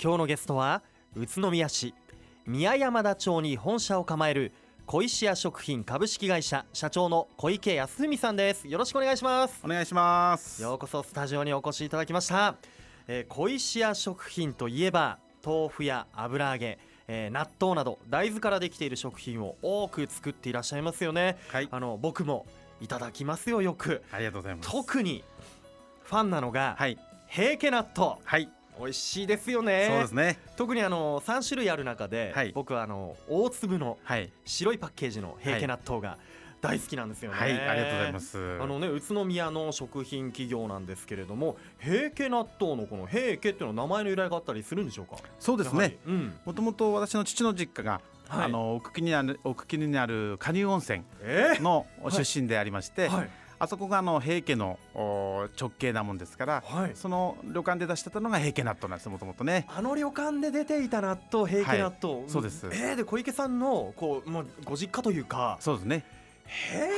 今日のゲストは宇都宮市宮山田町に本社を構える小石屋食品株式会社社長の小池康文さんです。よろしくお願いします。お願いします。ようこそスタジオにお越しいただきました。小石屋食品といえば豆腐や油揚げ、納豆など大豆からできている食品を多く作っていらっしゃいますよね、はい、僕もいただきますよ、よく。ありがとうございます。特にファンなのが、はい、平家納豆、はい、美味しいですよね。そうですね。特に3種類ある中で、はい、僕は大粒の白いパッケージの平家納豆が、はい、大好きなんですよね、はい、ありがとうございます。ね、宇都宮の食品企業なんですけれども、平家納豆のこの平家っていうのは名前の由来があったりするんでしょうか。そうですね、もともと私の父の実家が、はい、奥久喜にある加入温泉の出身でありまして、はいはい、あそこが平家の直系なもんですから、はい、その旅館で出してたのが平家納豆なんです。もともとね、旅館で出ていた納豆、平家納豆、はい、そうです。で小池さんのこう、まあ、ご実家というか。そうですね。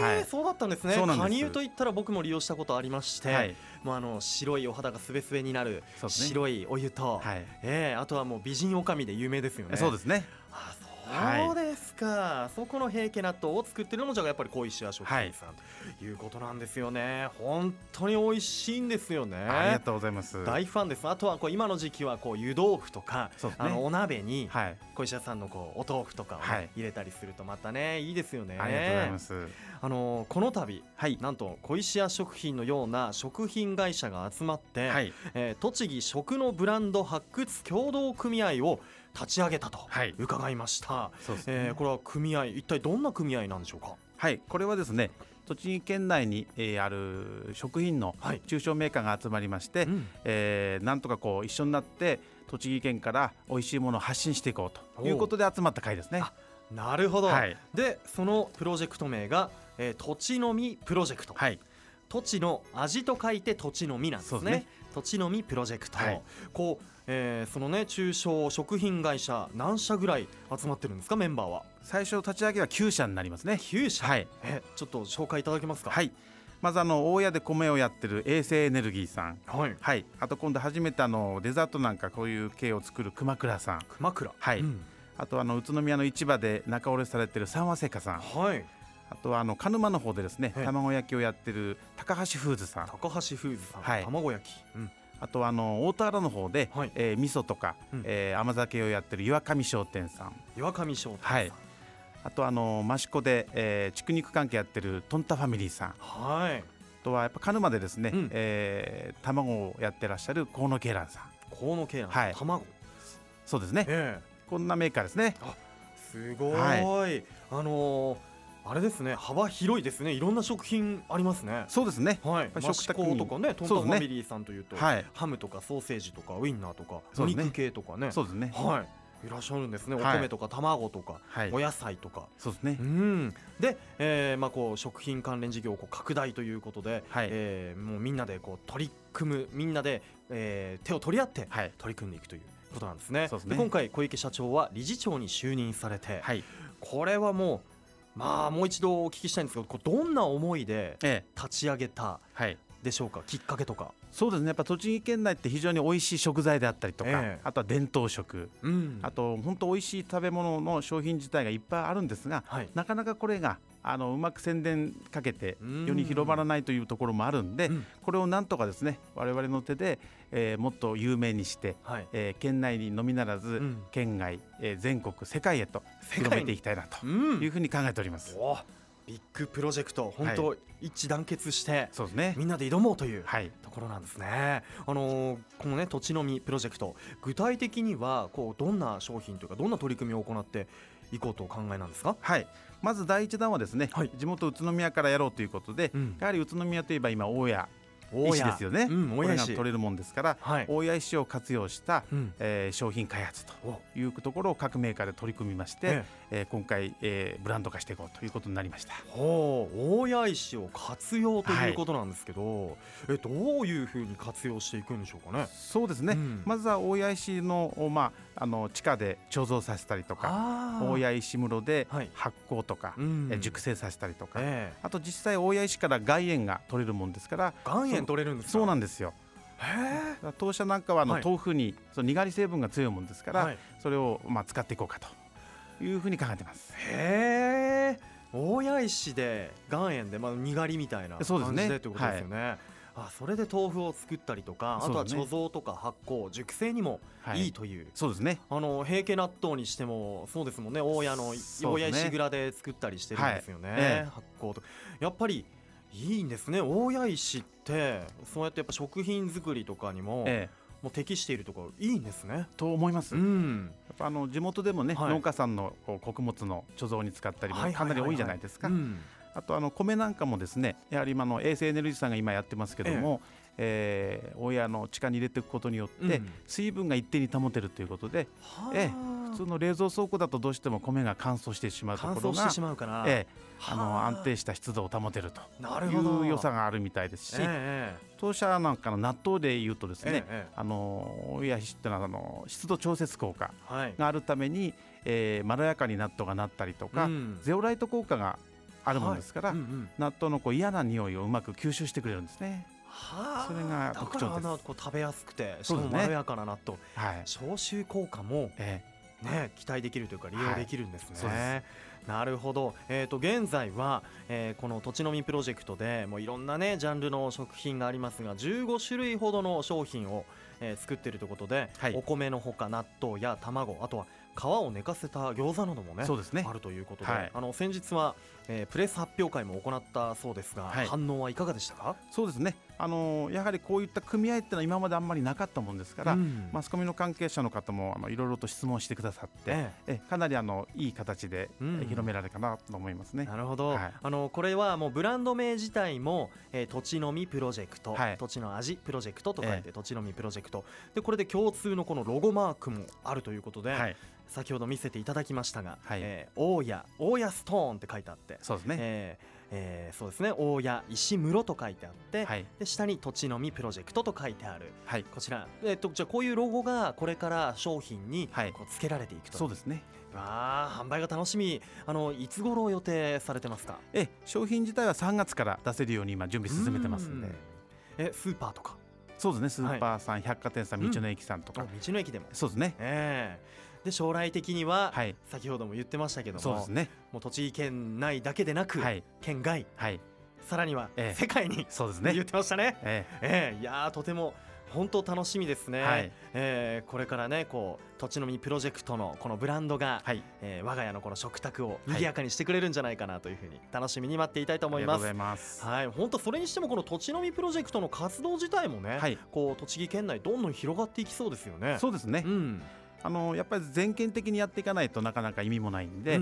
はい、そうだったんですね。加入といったら僕も利用したことありまして、はい、もう白いお肌がすべすべになる、ね、白いお湯と、はい、あとはもう美人女将で有名ですよね。そうですね。あ、そうですか、はい、そこの平家納豆を作ってるのもじゃあやっぱり小石屋食品さん、はい、ということなんですよね。本当に美味しいんですよね。ありがとうございます。大ファンです。あとはこう今の時期はこう湯豆腐とか、ね、お鍋に小石屋さんのこうお豆腐とかを、ね、はい、入れたりするとまたね、いいですよね。ありがとうございます。この度、はい、なんと小石屋食品のような食品会社が集まって、はい、栃木食のブランド発掘協同組合を立ち上げたと伺いました、はい、そうですね。これは組合、一体どんな組合なんでしょうか。はい、これはですね、栃木県内にある食品の中小メーカーが集まりまして、はい、なんとかこう一緒になって栃木県から美味しいものを発信していこうということで集まった会ですね。なるほど、はい、でそのプロジェクト名が、栃の実プロジェクト、はい、栃の味と書いて栃の実なんですね。栃の実プロジェクト、はい、こうそのね、中小食品会社何社ぐらい集まってるんですか、メンバーは。最初立ち上げは9社になりますね。9社、はい、ちょっと紹介いただけますか。はい、まず大家で米をやってる衛生エネルギーさん、はい、はい、あと今度初めてデザートなんかこういう系を作る熊倉さん、熊倉、はい、うん、あと宇都宮の市場で仲卸されてる三和製菓さん、はい、あとは鹿沼の方でですね、はい、卵焼きをやってる高橋フーズさん、はい、卵焼き、うん、あとは大田原の方で、はい、味噌とか、うん、甘酒をやってる岩上商店さん、はい、あと益子で、畜肉関係やってるトンタファミリーさん、はい、あとはやっぱ鹿沼でですね、うん、卵をやってらっしゃる河野鶏卵さん、はい、卵、そうですね、こんなメーカーですね。あ、すごい、はい、あれですね、幅広いですね。いろんな食品ありますね。そうですね、はい、食卓とかね、トンタファミリーさんというと、はい、ハムとかソーセージとかウインナーとか、お肉系とかね。そうですね、はい、いらっしゃるんですね。お米とか卵とか、はい、お野菜とか。そうですね、うん、で、まあ、こう食品関連事業をこう拡大ということで、はい、もうみんなでこう取り組む、みんなで、手を取り合って取り組んでいくということなんですね。そうですね。で、今回小池社長は理事長に就任されて、はい、これはもうもう一度お聞きしたいんですけど、どんな思いで立ち上げたでしょうか、きっかけとか。そうですね、やっぱ栃木県内って非常に美味しい食材であったりとか、あとは伝統食、うん、あと本当美味しい食べ物の商品自体がいっぱいあるんですが、はい、なかなかこれがうまく宣伝かけて世に広まらないというところもあるんで、うん、これをなんとかですね、我々の手で、もっと有名にして、はい、県内にのみならず、うん、県外、全国、世界へと広めていきたいなというふうに考えております。うん、ビッグプロジェクト、本当、はい、一致団結して、そうですね、みんなで挑もうというところなんですね。このね、栃の実プロジェクト、具体的にはこうどんな商品というか、どんな取り組みを行っていこうとお考えなんですか。はい、まず第一弾はですね、はい、地元宇都宮からやろうということで、うん、やはり宇都宮といえば今大谷石ですよね、うん、これが取れるもんですから、はい、大谷石を活用した、うん、商品開発というところを各メーカーで取り組みまして、今回、ブランド化していこうということになりました。大谷石を活用ということなんですけど、はい、どういうふうに活用していくんでしょうかね。そうですね、うん、まずは大谷石の、まあ、地下で貯蔵させたりとか、大谷石室で発酵とか、はい、熟成させたりとか、あと実際大谷石から岩塩が取れるもんですから。岩塩取れるんですか。そうなんですよ、当社なんかは豆腐にそのにがり成分が強いものですから、はい、それをまあ使っていこうかというふうに考えてます。へー、大谷石で岩塩で、まあ、にがりみたいな感じでということですよね、はい、あ、それで豆腐を作ったりとか、あとは貯蔵とか発酵熟成にもいいという、はい、そうですね、あの平家納豆にしてもそうですもんね。大谷の大谷石蔵で作ったりしてるんですよね、はい、発酵とかやっぱりいいんですね。大谷石ってそうやってやっぱ食品作りとかにも、もう適しているとかいいんですねと思います、うん、やっぱあの地元でもね、はい、農家さんの穀物の貯蔵に使ったりもかなり多いじゃないですか、はいはいはいはい、あとあの米なんかもですね、やはり今の衛星エネルギーさんが今やってますけども、大家の地下に入れていくことによって水分が一定に保てるということで、うん、普通の冷蔵倉庫だとどうしても米が乾燥してしまうところが乾燥してしまうから、あの安定した湿度を保てるという良さがあるみたいですし、当社なんかの納豆でいうとですね、大家石というのはあの湿度調節効果があるために、まろやかに納豆がなったりとか、うん、ゼオライト効果があるものですから、はい、うんうん、納豆のこう嫌な匂いをうまく吸収してくれるんですね。はあ、それが特徴です。だからこう食べやすくてしかもまろやかな納豆、はい、消臭効果も、期待できるというか利用できるんですね、はい、そうです。なるほど、現在は、このとちのみプロジェクトでもういろんな、ね、ジャンルの食品がありますが15種類ほどの商品を、作っているということで、はい、お米のほか納豆や卵、あとは皮を寝かせた餃子なども、ね、そうですね、あるということで、はい、あの先日は、プレス発表会も行ったそうですが、はい、反応はいかがでしたか。そうですね、やはりこういった組合ってのは今まであんまりなかったもんですから、うん、マスコミの関係者の方もいろいろと質問してくださって、かなりいい形で、広められるかなと思いますね。なるほど、はい、これはもうブランド名自体も、とちのみプロジェクト、はい、とちの味プロジェクトと書いて、とちのみプロジェクトで、これで共通のこのロゴマークもあるということで、はい、先ほど見せていただきましたが、はい、大谷ストーンって書いてあって、そうですね、そうですね、大谷石室と書いてあって、はい、で下にとちのみプロジェクトと書いてある、はい、こちら、じゃあこういうロゴがこれから商品にこう付けられていくと、はい、そうですね。販売が楽しみ。いつ頃予定されてますか。商品自体は3月から出せるように今準備進めてますんで。スーパーとか。そうですね、スーパーさん、はい、百貨店さん、道の駅さんとか、道の駅でもそうですね、で将来的には、はい、先ほども言ってましたけども、そうですね、もう栃木県内だけでなく、はい、県外、はい、さらには、世界に、そうですね、言ってましたね、いやとても本当楽しみですね、はい、これからね、こうとちのみプロジェクトのこのブランドが、はい、我が家のこの食卓を賑やかにしてくれるんじゃないかなというふうに楽しみに待っていたいと思います。ありがとうございます。はい、本当それにしてもこのとちのみプロジェクトの活動自体もね、はい、こう栃木県内どんどん広がっていきそうですよね。そうですね。うん、やっぱり全県的にやっていかないとなかなか意味もないんで、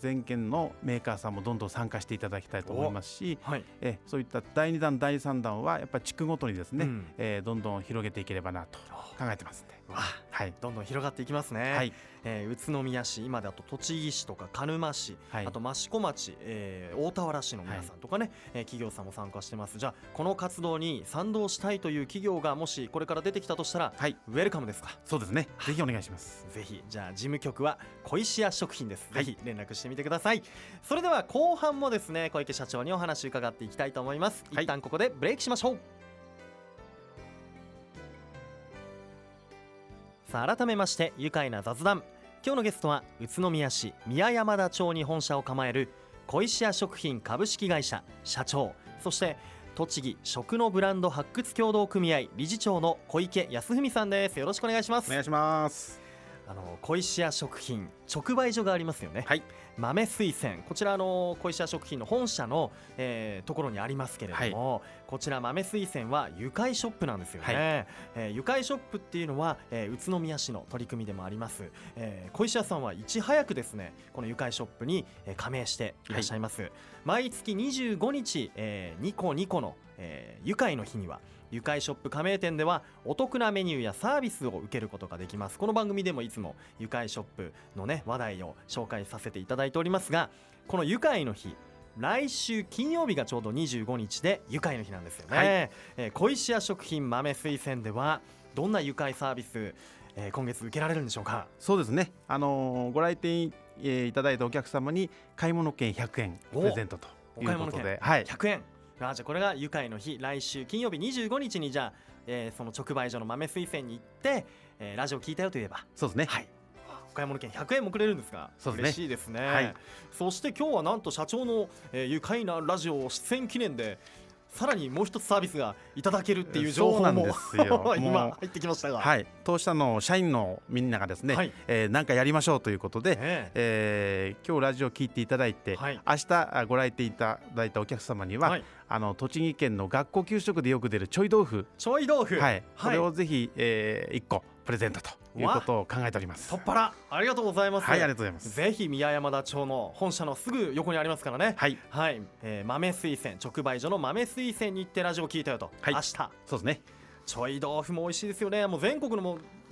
全県のメーカーさんもどんどん参加していただきたいと思いますし、はい、そういった第2弾第3弾はやっぱり地区ごとにですね、どんどん広げていければなと考えてますんで、はい、どんどん広がっていきますね、はい、宇都宮市、今だと栃木市とか鹿沼市、はい、あと益子町、大田原市の皆さんとかね、企業さんも参加してます。じゃあこの活動に賛同したいという企業がもしこれから出てきたとしたら、はい、ウェルカムですか。そうですね、ぜひお願いします。ぜひ、じゃあ事務局は小石屋食品です、はい、ぜひ連絡してみてください。それでは後半もですね、小池社長にお話伺っていきたいと思います、はい、一旦ここでブレイクしましょう。さあ改めまして、愉快な雑談、今日のゲストは宇都宮市宮山田町に本社を構える小石屋食品株式会社社長、そして栃木食のブランド発掘協同組合理事長の小池康文さんです。よろしくお願いします。お願いします。小石屋食品直売所がありますよね、はい、豆水仙、こちらの小石屋食品の本社の、ところにありますけれども、はい、こちら豆水仙はゆかいショップなんですよね、はい、ゆかいショップっていうのは、宇都宮市の取り組みでもあります、小石屋さんはいち早くですね、このゆかいショップに、加盟していらっしゃいます、はい、毎月25日、2個の、ゆかいの日にはゆかいショップ加盟店ではお得なメニューやサービスを受けることができます。この番組でもいつもゆかいショップのね、話題を紹介させていただいておりますが、このゆかいの日、来週金曜日がちょうど25日でゆかいの日なんですよね、はい、小石屋食品豆水仙ではどんなゆかいサービス、今月受けられるんでしょうか。そうですね、ご来店いただいたお客様に買い物券100円プレゼントということで、お買い物券100円、はい、じゃあこれが愉快の日、来週金曜日25日にじゃあ、その直売所の豆推薦に行って、ラジオ聞いたよと言えば、そうですね、はい、お買い物券100円もくれるんですが、そうですね、嬉しいですね、はい、そして今日はなんと社長の、愉快なラジオ出演記念でさらにもう一つサービスがいただけるっていう情報もそうなんですよ今入ってきましたが、はい、当社の社員のみんながですね、はい、なんかやりましょうということで、今日ラジオ聞いていただいて、はい、明日ご来店いただいたお客様には、はい、栃木県の学校給食でよく出るちょい豆腐、はい、これをぜひ、1個プレゼントということを考えております。とっぱらありがとうございます、はい、ありがとうございます。ぜひ宮山田町の本社のすぐ横にありますからね、はい、はい、豆推薦直売所の豆推薦に行ってラジオ聞いたよと、はい、明日、そうですね、ちょい豆腐も美味しいですよね。もう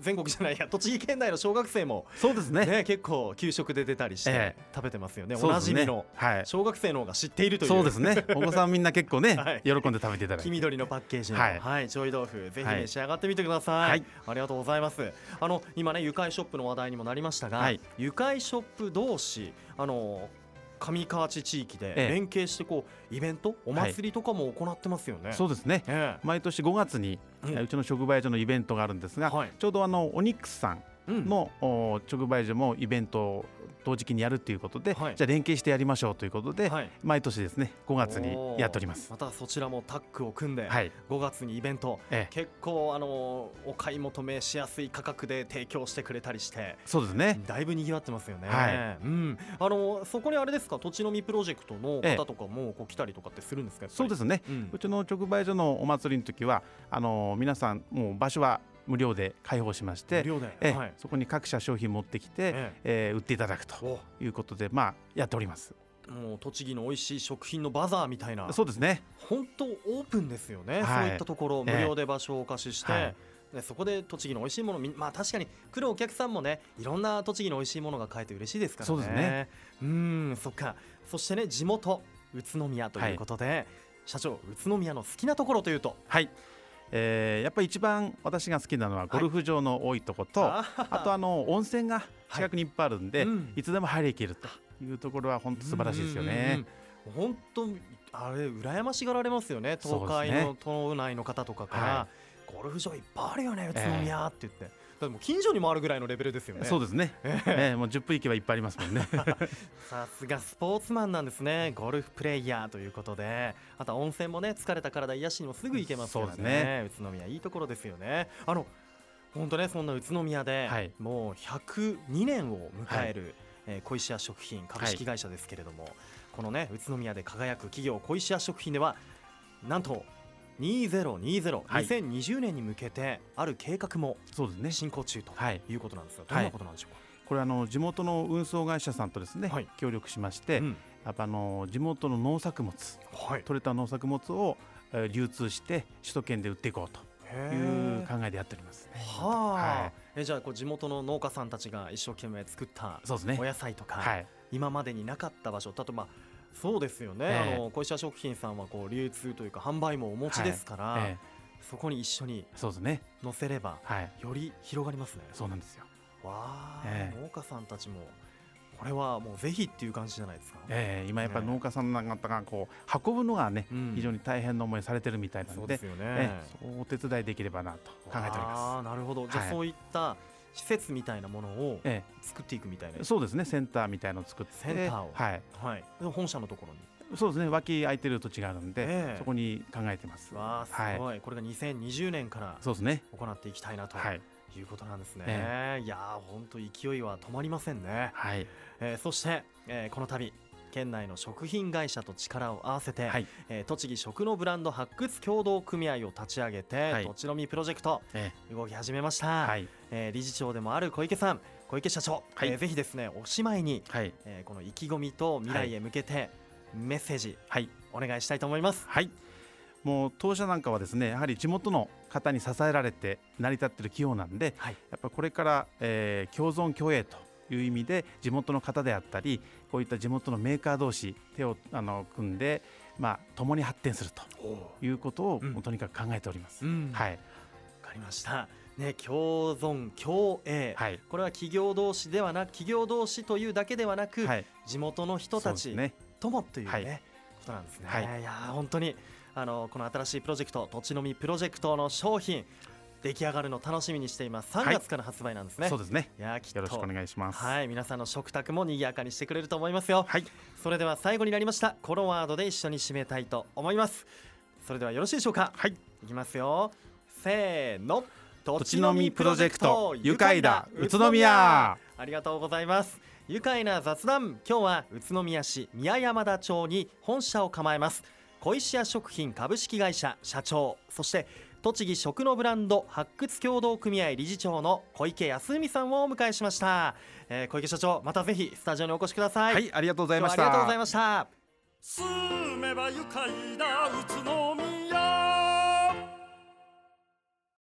全国じゃないや栃木県内の小学生もそうです ね結構給食で出たりして、食べてますよね。おなじみの小学生の方が知っているという、そうですね、お子さんみんな結構ね、はい、喜んで食べていただいて、黄緑のパッケージの、はいはい、ちょい豆腐ぜひ召し上がってみてください、はい、ありがとうございます。今ね、ゆかいショップの話題にもなりましたが、はい、ゆかいショップ同士上河内地域で連携してこうイベント、お祭りとかも行ってますよね、はい、そうですね、毎年5月にうちの直売所のイベントがあるんですが、はい、ちょうどオニックスさんの、直売所もイベントを同時期にやるということで、はい、じゃあ連携してやりましょうということで、はい、毎年ですね5月にやっております。またそちらもタッグを組んで、はい、5月にイベント、結構お買い求めしやすい価格で提供してくれたりして、そうですね、だいぶにぎわってますよね、はい、うん、そこにあれですか、とちのみプロジェクトの方とかもこう来たりとかってするんですか。そうですね、うん、うちの直売所のお祭りの時は皆さんもう場所は無料で開放しまして、無料で、はい、そこに各社商品持ってきて、売っていただくということで、まあ、やっております。もう栃木の美味しい食品のバザーみたいな、そうですね、本当オープンですよね、はい、そういったところ無料で場所をお貸しして、でそこで栃木の美味しいもの、まあ、確かに来るお客さんもね、いろんな栃木の美味しいものが買えて嬉しいですからね。そうですね、うん、そっか。そしてね、地元宇都宮ということで、はい、社長、宇都宮の好きなところというと、はい、やっぱり一番私が好きなのはゴルフ場の多いとこと、はい、あと温泉が近くにいっぱいあるんで、はい、うん、いつでも入りきるというところは本当素晴らしいですよね。本当、あれ羨ましがられますよね、東海の都内の方とかから、はい、ゴルフ場いっぱいあるよね宇都宮って言って、でも近所にもあるぐらいのレベルですよね。そうですね、もう10分行けばいっぱいありますもんねさすがスポーツマンなんですね、ゴルフプレイヤーということで、あと温泉もね、疲れた体癒しにもすぐ行けますから ね、 そうですね、宇都宮いいところですよね。本当ね、そんな宇都宮で、はい、もう102年を迎える、はい、小石屋食品株式会社ですけれども、はい、このね、宇都宮で輝く企業小石屋食品では、なんと2020年に向けてある計画も進行中ということなんですが、どんなことなんでしょうか。これ地元の運送会社さんとですね、はい、協力しまして、うん、やっぱ地元の農作物、はい、取れた農作物を流通して首都圏で売っていこうという考えでやっております、ね、はい、じゃあこう地元の農家さんたちが一生懸命作ったお野菜とか、はい、今までになかった場所、例えばそうですよね、小石屋食品さんはこう流通というか販売もお持ちですから、はい、そこに一緒に載せれば、はい、より広がりますね。そうなんですよ。わー、農家さんたちもこれはもうぜひっていう感じじゃないですか、今やっぱり農家さんなんかがこう運ぶのがね、非常に大変な思いされてるみたいなの で、そうですよね、お手伝いできればなと考えております。なるほど、じゃあ、はい、そういった施設みたいなものを作っていくみたいな、そうですね、センターみたいなのを作って、センターを、はいはい、本社のところに、そうですね、脇空いてる土地があるんで、そこに考えてます。わー、すごい、はい、これが2020年から行っていきたいなということなんですね、いやー、ほんと勢いは止まりませんね、はい、そして、この度県内の食品会社と力を合わせて、はい、栃木食のブランド発掘協同組合を立ち上げて、はい、とちのみプロジェクト、動き始めました、はい、理事長でもある小池社長、はい、ぜひですね、おしまいに、はい、この意気込みと未来へ向けてメッセージ、はい、お願いしたいと思います。はい、もう当社なんかはですね、やはり地元の方に支えられて成り立っている企業なんで、はい、やっぱこれから、共存共栄という意味で地元の方であったり、こういった地元のメーカー同士手を組んで、まあ、共に発展するということを、うん、とにかく考えております、うん、はい、分かりました、ね、共存共栄、はい、これは企業同士というだけではなく、はい、地元の人たちともという、ね、ことなんですね、はい、いや本当にこの新しいプロジェクトとちのみプロジェクトの商品出来上がるの楽しみにしています。3月から発売なんですね。はい、そうですね。いや、きっとよろしくお願いします。はい、皆さんの食卓も賑やかにしてくれると思いますよ。はい。それでは最後になりました。このワードで一緒に締めたいと思います。それではよろしいでしょうか。はい。いきますよ。せーの。とちのみプロジェクト、愉快だ宇都宮。ありがとうございます。愉快な雑談。今日は宇都宮市宮山田町に本社を構えます。小石屋食品株式会社社長、そして栃木食のブランド発掘協同組合理事長の小池康海さんをお迎えしました、小池社長、またぜひスタジオにお越しください。はい、ありがとうございました。ありがとうございました。住めば愉快な宇都宮。